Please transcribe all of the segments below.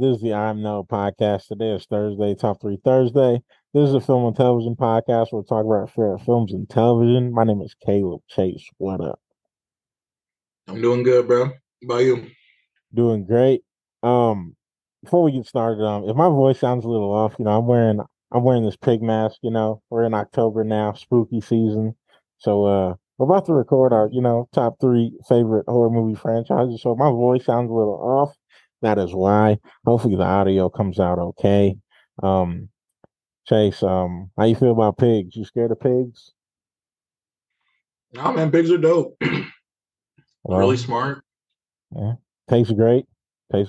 This is the I'm No podcast. Today is Thursday, Top3Thursday. This is a film and television podcast where we talk about favorite films and television. My name is Caleb Chase. What up? I'm doing good, bro. How about you? Doing great. Before we get started, if my voice sounds a little off, I'm wearing this pig mask. We're in October now, spooky season. So we're about to record our, top three favorite horror movie franchises. So if my voice sounds a little off, that is why. Hopefully the audio comes out okay. Chase, how you feel about pigs? You scared of pigs? Nah, man, pigs are dope. Well, really smart. Yeah. Tastes great. This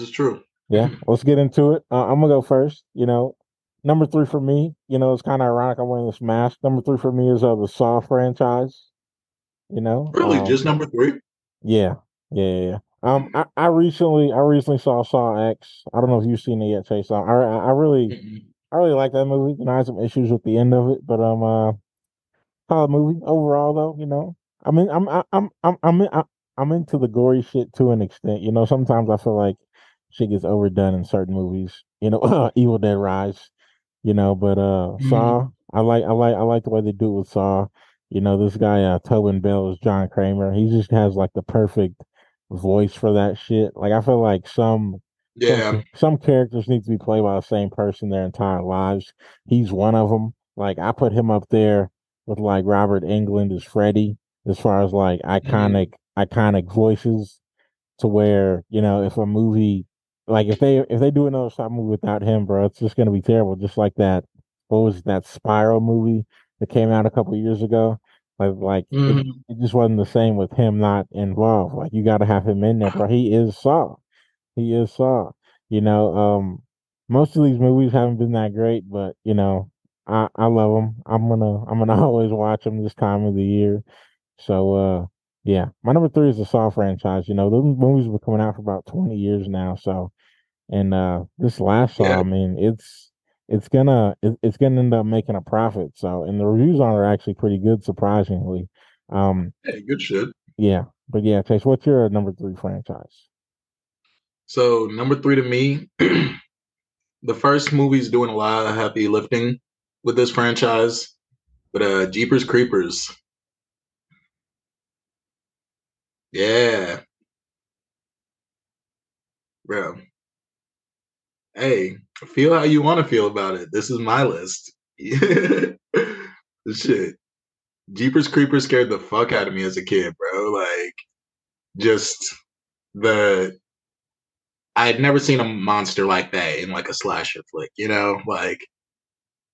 is true. Yeah, let's get into it. I'm going to go first. Number three for me, it's kind of ironic I'm wearing this mask. Number three for me is the Saw franchise. Really? Just number three? Yeah. I recently saw Saw X. I don't know if you've seen it yet, Chase. I really like that movie. I had some issues with the end of it, but solid movie overall though. I mean, I'm into the gory shit to an extent. Sometimes I feel like shit gets overdone in certain movies. Evil Dead Rise. But Saw. I like the way they do it with Saw. This guy Tobin Bell is John Kramer. He just has like the perfect voice for that shit. Like I feel like some characters need to be played by the same person their entire lives. He's one of them. Like I put him up there with like Robert England as Freddy as far as like iconic voices, to where if a movie like if they do another Saw movie without him, bro, it's just gonna be terrible. Just like that, what was that Spiral movie that came out a couple years ago? It just wasn't the same with him not involved. Like you got to have him in there, bro. He is Saw. Most of these movies haven't been that great, but I love them. I'm gonna always watch them this time of the year. So yeah, my number three is the Saw franchise. Those movies have been coming out for about 20 years now. So, and this last Saw, I mean, it's gonna end up making a profit. So, and the reviews on it are actually pretty good, surprisingly. Hey, good shit. Yeah, but yeah, Chase, what's your number three franchise? So number three to me, the first movie's doing a lot of heavy lifting with this franchise, but Jeepers Creepers. Yeah, bro. Hey, feel how you want to feel about it. This is my list. Shit. Jeepers Creepers scared the fuck out of me as a kid, bro. Like, I had never seen a monster like that in like a slasher flick, Like,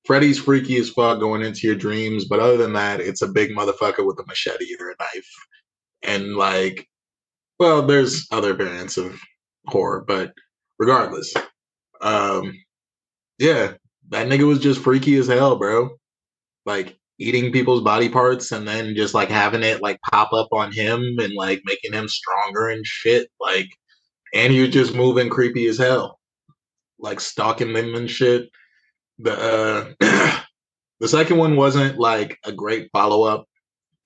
Freddy's freaky as fuck going into your dreams, but other than that, it's a big motherfucker with a machete or a knife. And like, well, there's other variants of horror, but regardless. Yeah, that nigga was just freaky as hell, bro. Like eating people's body parts and then just like having it like pop up on him and like making him stronger and shit. Like, and he was just moving creepy as hell, like stalking them and shit. The the second one wasn't like a great follow up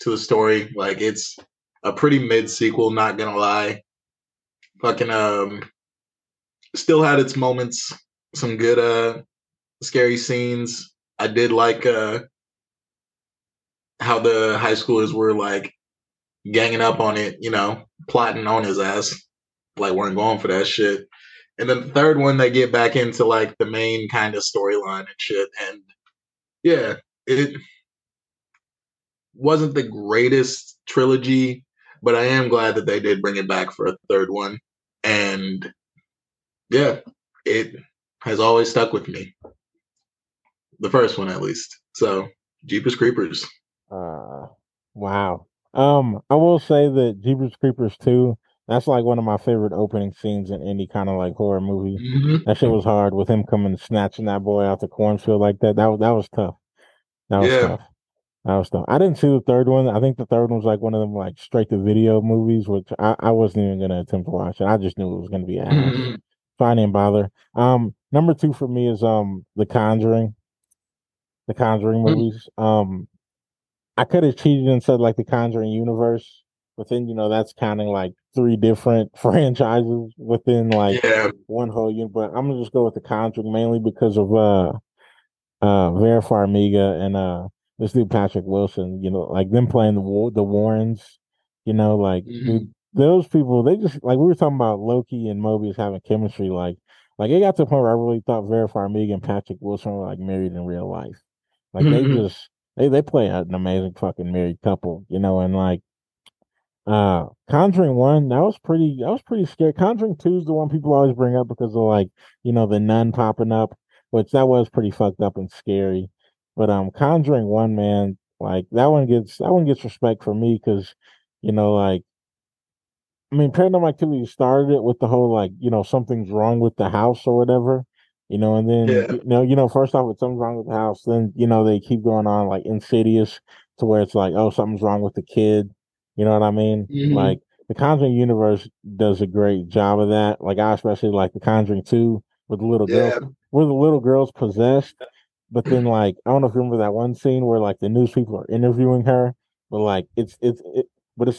to the story. Like it's a pretty mid sequel, not gonna lie. Fucking still had its moments, some good scary scenes. I did like how the high schoolers were like ganging up on it, plotting on his ass, like weren't going for that shit. And then the third one, they get back into like the main kind of storyline and shit. And yeah, it wasn't the greatest trilogy, but I am glad that they did bring it back for a third one. And yeah, it has always stuck with me. The first one, at least. So, Jeepers Creepers. Wow. I will say that Jeepers Creepers 2, that's like one of my favorite opening scenes in any kind of like horror movie. Mm-hmm. That shit was hard with him coming and snatching that boy out the cornfield like that. That was tough. That was tough. I didn't see the third one. I think the third one was like one of them like straight to video movies, which I wasn't even going to attempt to watch it. I just knew it was going to be ass. Mm-hmm. So I didn't bother. Number two for me is the Conjuring movies. I could have cheated and said like the Conjuring universe, But then, you know, that's counting like three different franchises within like one whole unit. But I'm going to just go with The Conjuring mainly because of Vera Farmiga and this dude Patrick Wilson, you know, like them playing the Warrens, you know, like dude, those people, they just, like we were talking about Loki and Mobius having chemistry, like it got to the point where I really thought Vera Farmiga and Patrick Wilson were like married in real life. Like they just, they play an amazing fucking married couple, you know, and like, Conjuring 1, that was pretty scary. Conjuring 2 is the one people always bring up because of like, you know, the nun popping up, which that was pretty fucked up and scary. But Conjuring 1, man, like that one gets respect for me because, you know, like, I mean, Paranormal Activity started it with the whole like, you know, something's wrong with the house or whatever, you know, and then you know, first off, it's something's wrong with the house, then you know they keep going on like Insidious to where it's like, oh, something's wrong with the kid. You know what I mean? Mm-hmm. Like the Conjuring universe does a great job of that. Like I especially like the Conjuring 2 with the little girl, where the little girl's possessed. But then, like, I don't know if you remember that one scene where like the news people are interviewing her, but like it's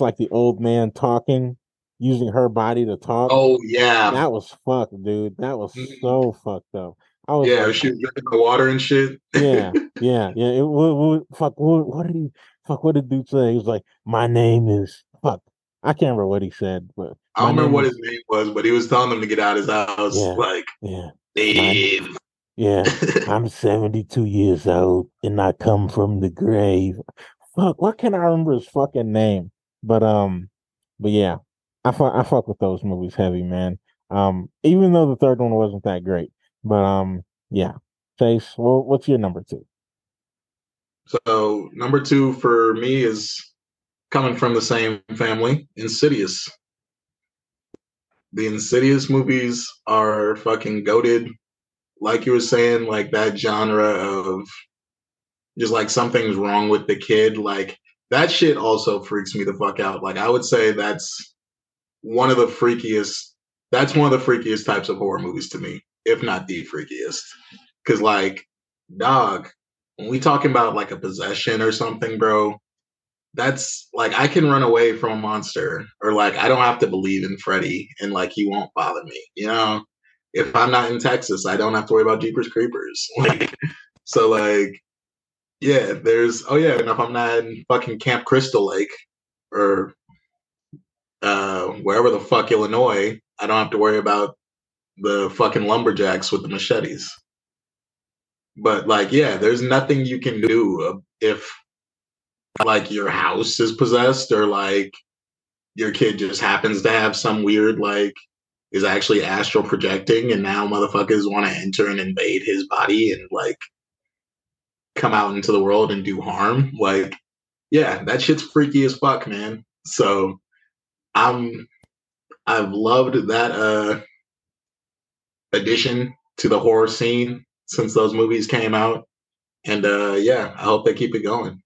like the old man talking, using her body to talk. Oh yeah, that was fucked, dude. That was so fucked up. She was drinking the water and shit. Yeah. What did dude say? He was like, my name is... Fuck. I can't remember what he said. But I don't remember what his name was, but he was telling them to get out of his house. Yeah, like, Dave. I'm 72 years old, and I come from the grave. Fuck, what can I remember his fucking name? But yeah, I fuck with those movies heavy, man. Even though the third one wasn't that great. But yeah. Chase, well, what's your number two? So, number two for me is coming from the same family, Insidious. The Insidious movies are fucking goated. Like you were saying, like that genre of just like something's wrong with the kid. Like that shit also freaks me the fuck out. Like I would say that's one of the freakiest types of horror movies to me, if not the freakiest. Because like, dog, when we talking about like a possession or something, bro, that's like I can run away from a monster, or like I don't have to believe in Freddy and like he won't bother me. You know, if I'm not in Texas, I don't have to worry about Jeepers Creepers. Like, so like, yeah, and if I'm not in fucking Camp Crystal Lake or wherever the fuck Illinois, I don't have to worry about the fucking lumberjacks with the machetes. But like, yeah, there's nothing you can do if like your house is possessed or like your kid just happens to have some weird, like is actually astral projecting and now motherfuckers want to enter and invade his body and like come out into the world and do harm. Like, yeah, that shit's freaky as fuck, man. So I've loved that addition to the horror scene since those movies came out. And I hope they keep it going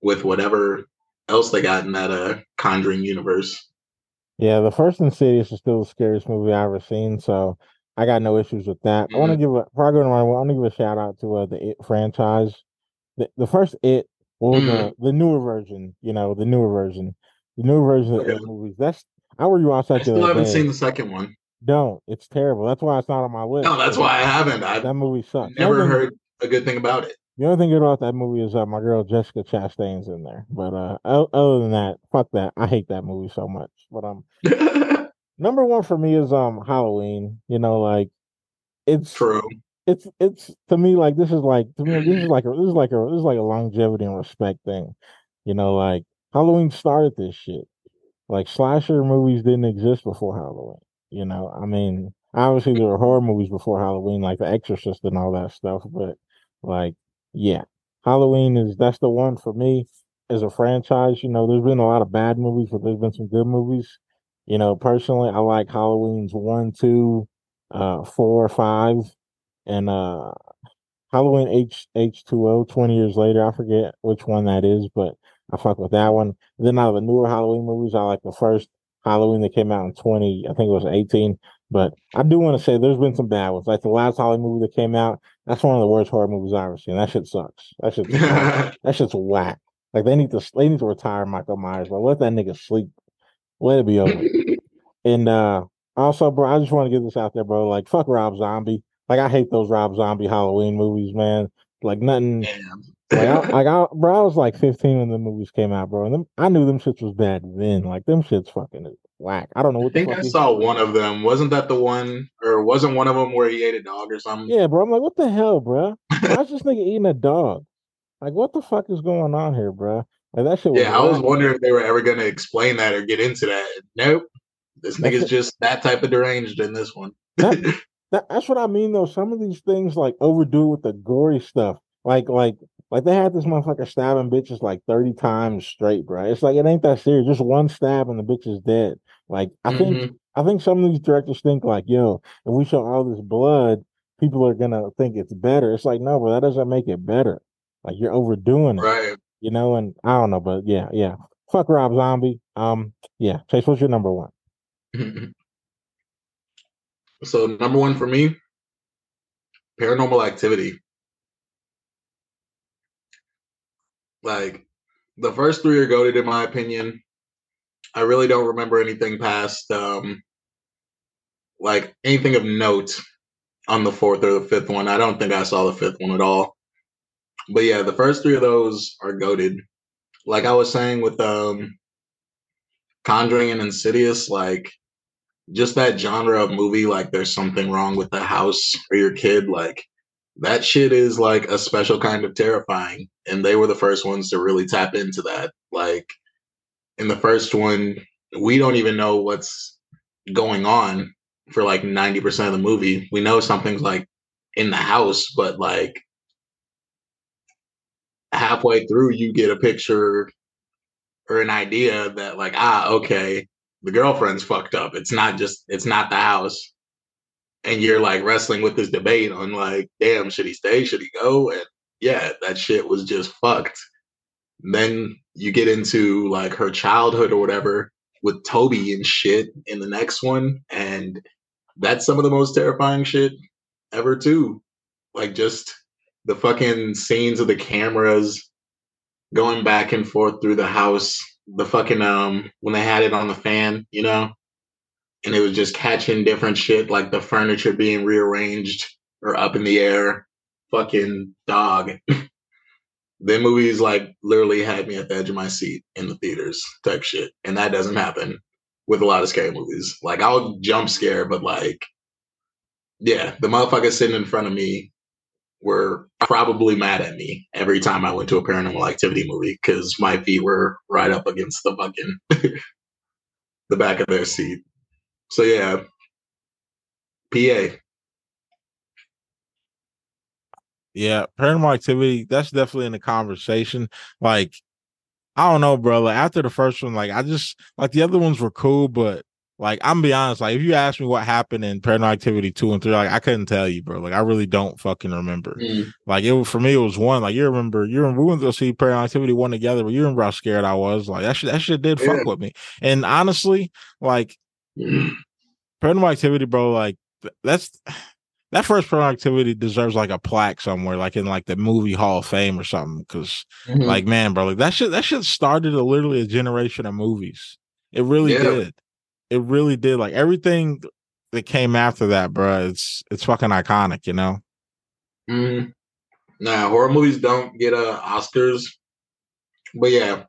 with whatever else they got in that Conjuring universe. Yeah, the first Insidious is still the scariest movie I've ever seen, so I got no issues with that. I want to give a shout out to the It franchise. The first It, the newer version of It movies. I haven't seen the second one. Don't. It's terrible. That's why it's not on my list. No, that's why I haven't. That movie sucks. Never heard a good thing about it. The only thing good about that movie is my girl Jessica Chastain's in there. But other than that, fuck that. I hate that movie so much. But number one for me is Halloween. You know, like it's true. It's to me like this is like a longevity and respect thing. You know, like Halloween started this shit. Like slasher movies didn't exist before Halloween. You know, I mean, obviously there were horror movies before Halloween, like The Exorcist and all that stuff. But like, yeah, Halloween that's the one for me as a franchise. You know, there's been a lot of bad movies, but there's been some good movies. You know, personally, I like Halloween's 1, 2, 4, 5, and Halloween H2O, 20 years later. I forget which one that is, but I fuck with that one. Then out of the newer Halloween movies, I like the first Halloween that came out in 2018, but I do want to say there's been some bad ones. Like the last Halloween movie that came out, that's one of the worst horror movies I've ever seen. That shit sucks. That shit's whack. Like they need to retire Michael Myers, but let that nigga sleep. Let it be over. And also, bro, I just want to get this out there, bro. Like, fuck Rob Zombie. Like, I hate those Rob Zombie Halloween movies, man. Like, nothing. I was like 15 when the movies came out, bro. And I knew them shits was bad then. Like, them shits fucking is whack. I don't know what the fuck. I think I saw one of them. Wasn't that the one, or wasn't one of them where he ate a dog or something? Yeah, bro. I'm like, what the hell, bro? Why's this nigga eating a dog? Like, what the fuck is going on here, bro? Like, that shit was I was wondering if they were ever going to explain that or get into that. Nope. This nigga's just that type of deranged in this one. That's what I mean, though. Some of these things, like, overdo with the gory stuff. Like they had this motherfucker stabbing bitches like 30 times straight, bro. It's like, it ain't that serious. Just one stab and the bitch is dead. Like, I think some of these directors think, like, yo, if we show all this blood, people are going to think it's better. It's like, no, bro, that doesn't make it better. Like, you're overdoing it. Right. You know, and I don't know, but yeah. Fuck Rob Zombie. Yeah. Chase, what's your number one? So number one for me, Paranormal Activity. Like, the first three are goated in my opinion. I really don't remember anything past like anything of note on the fourth or the fifth one. I don't think I saw the fifth one at all. But yeah, the first three of those are goated. Like I was saying with Conjuring and Insidious, like just that genre of movie, like there's something wrong with the house or your kid, like that shit is like a special kind of terrifying. And they were the first ones to really tap into that. Like in the first one, we don't even know what's going on for like 90% of the movie. We know something's like in the house, but like halfway through you get a picture or an idea that like, okay, the girlfriend's fucked up. It's not the house. And you're like wrestling with this debate on like, damn, should he stay? Should he go? And yeah, that shit was just fucked. Then you get into like her childhood or whatever with Toby and shit in the next one. And that's some of the most terrifying shit ever too. Like just the fucking scenes of the cameras going back and forth through the house, the fucking, when they had it on the fan, you know? And it was just catching different shit, like the furniture being rearranged or up in the air. Fucking dog. The movies, like, literally had me at the edge of my seat in the theaters type shit. And that doesn't happen with a lot of scary movies. Like, I'll jump scare, but, like, yeah, the motherfuckers sitting in front of me were probably mad at me every time I went to a Paranormal Activity movie because my feet were right up against the fucking the back of their seat. So, yeah, PA. Yeah, Paranormal Activity, that's definitely in the conversation. Like, I don't know, bro. Like, after the first one, like, I just, like, the other ones were cool, but, like, I'm be honest, like, if you ask me what happened in Paranormal Activity 2 and 3, like, I couldn't tell you, bro. Like, I really don't fucking remember. Mm. Like, it was, for me, it was one. Like, you remember, we went to see Paranormal Activity 1 together, but you remember how scared I was. Like, that shit did fuck with me. And honestly, like, Paranormal Activity, bro, like that first Paranormal Activity deserves like a plaque somewhere, like in like the movie Hall of Fame or something, because like, man, bro, like that shit started literally a generation of movies. It really did. It really did. Like everything that came after that, bro, it's fucking iconic, you know. Nah, horror movies don't get Oscars, but yeah,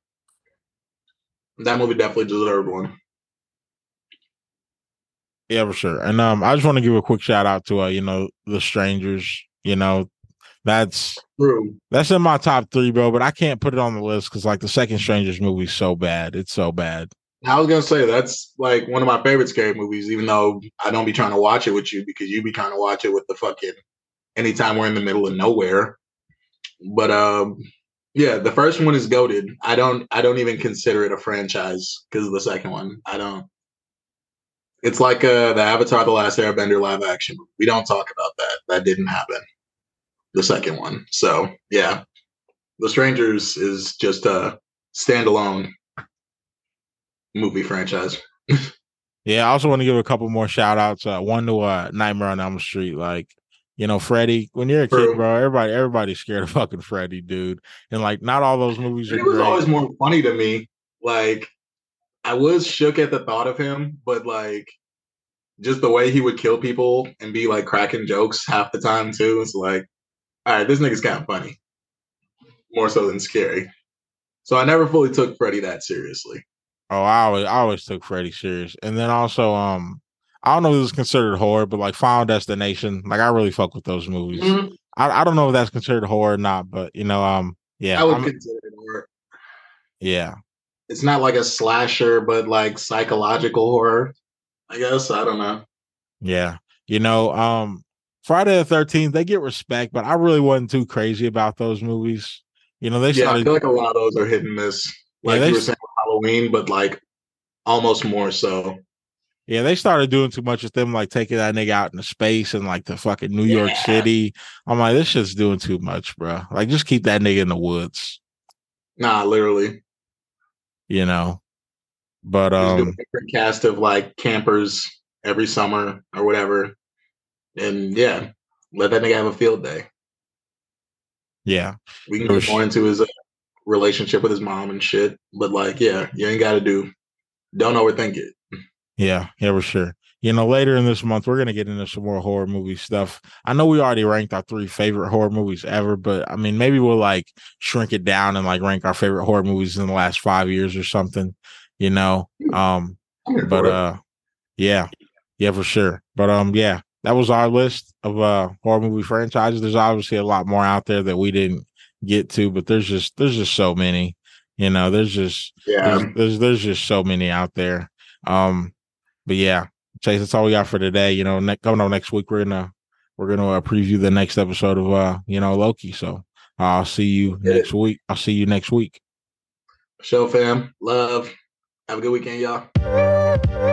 that movie definitely deserved one. Yeah, for sure. And I just want to give a quick shout out to The Strangers. You know, that's true. That's in my top three, bro. But I can't put it on the list because like the second Strangers movie is so bad. It's so bad. I was gonna say that's like one of my favorite scary movies, even though I don't be trying to watch it with you because you be trying to watch it with the fucking anytime we're in the middle of nowhere. But yeah, the first one is goated. I don't even consider it a franchise because of the second one. I don't. It's like the Avatar The Last Airbender live action. We don't talk about that. That didn't happen. The second one. So, yeah. The Strangers is just a standalone movie franchise. Yeah, I also want to give a couple more shout outs. One to Nightmare on Elm Street. Like, You know, Freddy, when you're a kid, bro, everybody's scared of fucking Freddy, dude. And like, not all those movies are great. It was always more funny to me. Like, I was shook at the thought of him, but like, just the way he would kill people and be like cracking jokes half the time too. It's like, all right, this nigga's kind of funny. More so than scary. So I never fully took Freddy that seriously. Oh, I always took Freddy serious. And then also, I don't know if it was considered horror, but like Final Destination, like I really fuck with those movies. Mm-hmm. I don't know if that's considered horror or not, but you know, yeah. I would consider it horror. Yeah. It's not like a slasher, but like psychological horror, I guess. I don't know. Yeah. You know, Friday the 13th, they get respect, but I really wasn't too crazy about those movies. You know, they started... I feel like a lot of those are hit and miss. Like you were saying Halloween, but like almost more so. Yeah, they started doing too much with them, like taking that nigga out into space and like the fucking New York City. I'm like, this shit's doing too much, bro. Like, just keep that nigga in the woods. Nah, literally. You know, but do a different cast of like campers every summer or whatever, and yeah, let that nigga have a field day. Yeah, we can go into his relationship with his mom and shit, but like, yeah, you ain't got to don't overthink it. Yeah, for sure. You know, later in this month, we're going to get into some more horror movie stuff. I know we already ranked our 3 favorite horror movies ever, but I mean, maybe we'll like shrink it down and like rank our favorite horror movies in the last 5 years or something, you know? Yeah, for sure. But yeah, that was our list of horror movie franchises. There's obviously a lot more out there that we didn't get to, but there's just so many, you know, there's just so many out there. But yeah, Chase, that's all we got for today. You know, coming up next week, we're gonna preview the next episode of Loki. So I'll see you next week. Show fam, love. Have a good weekend, y'all.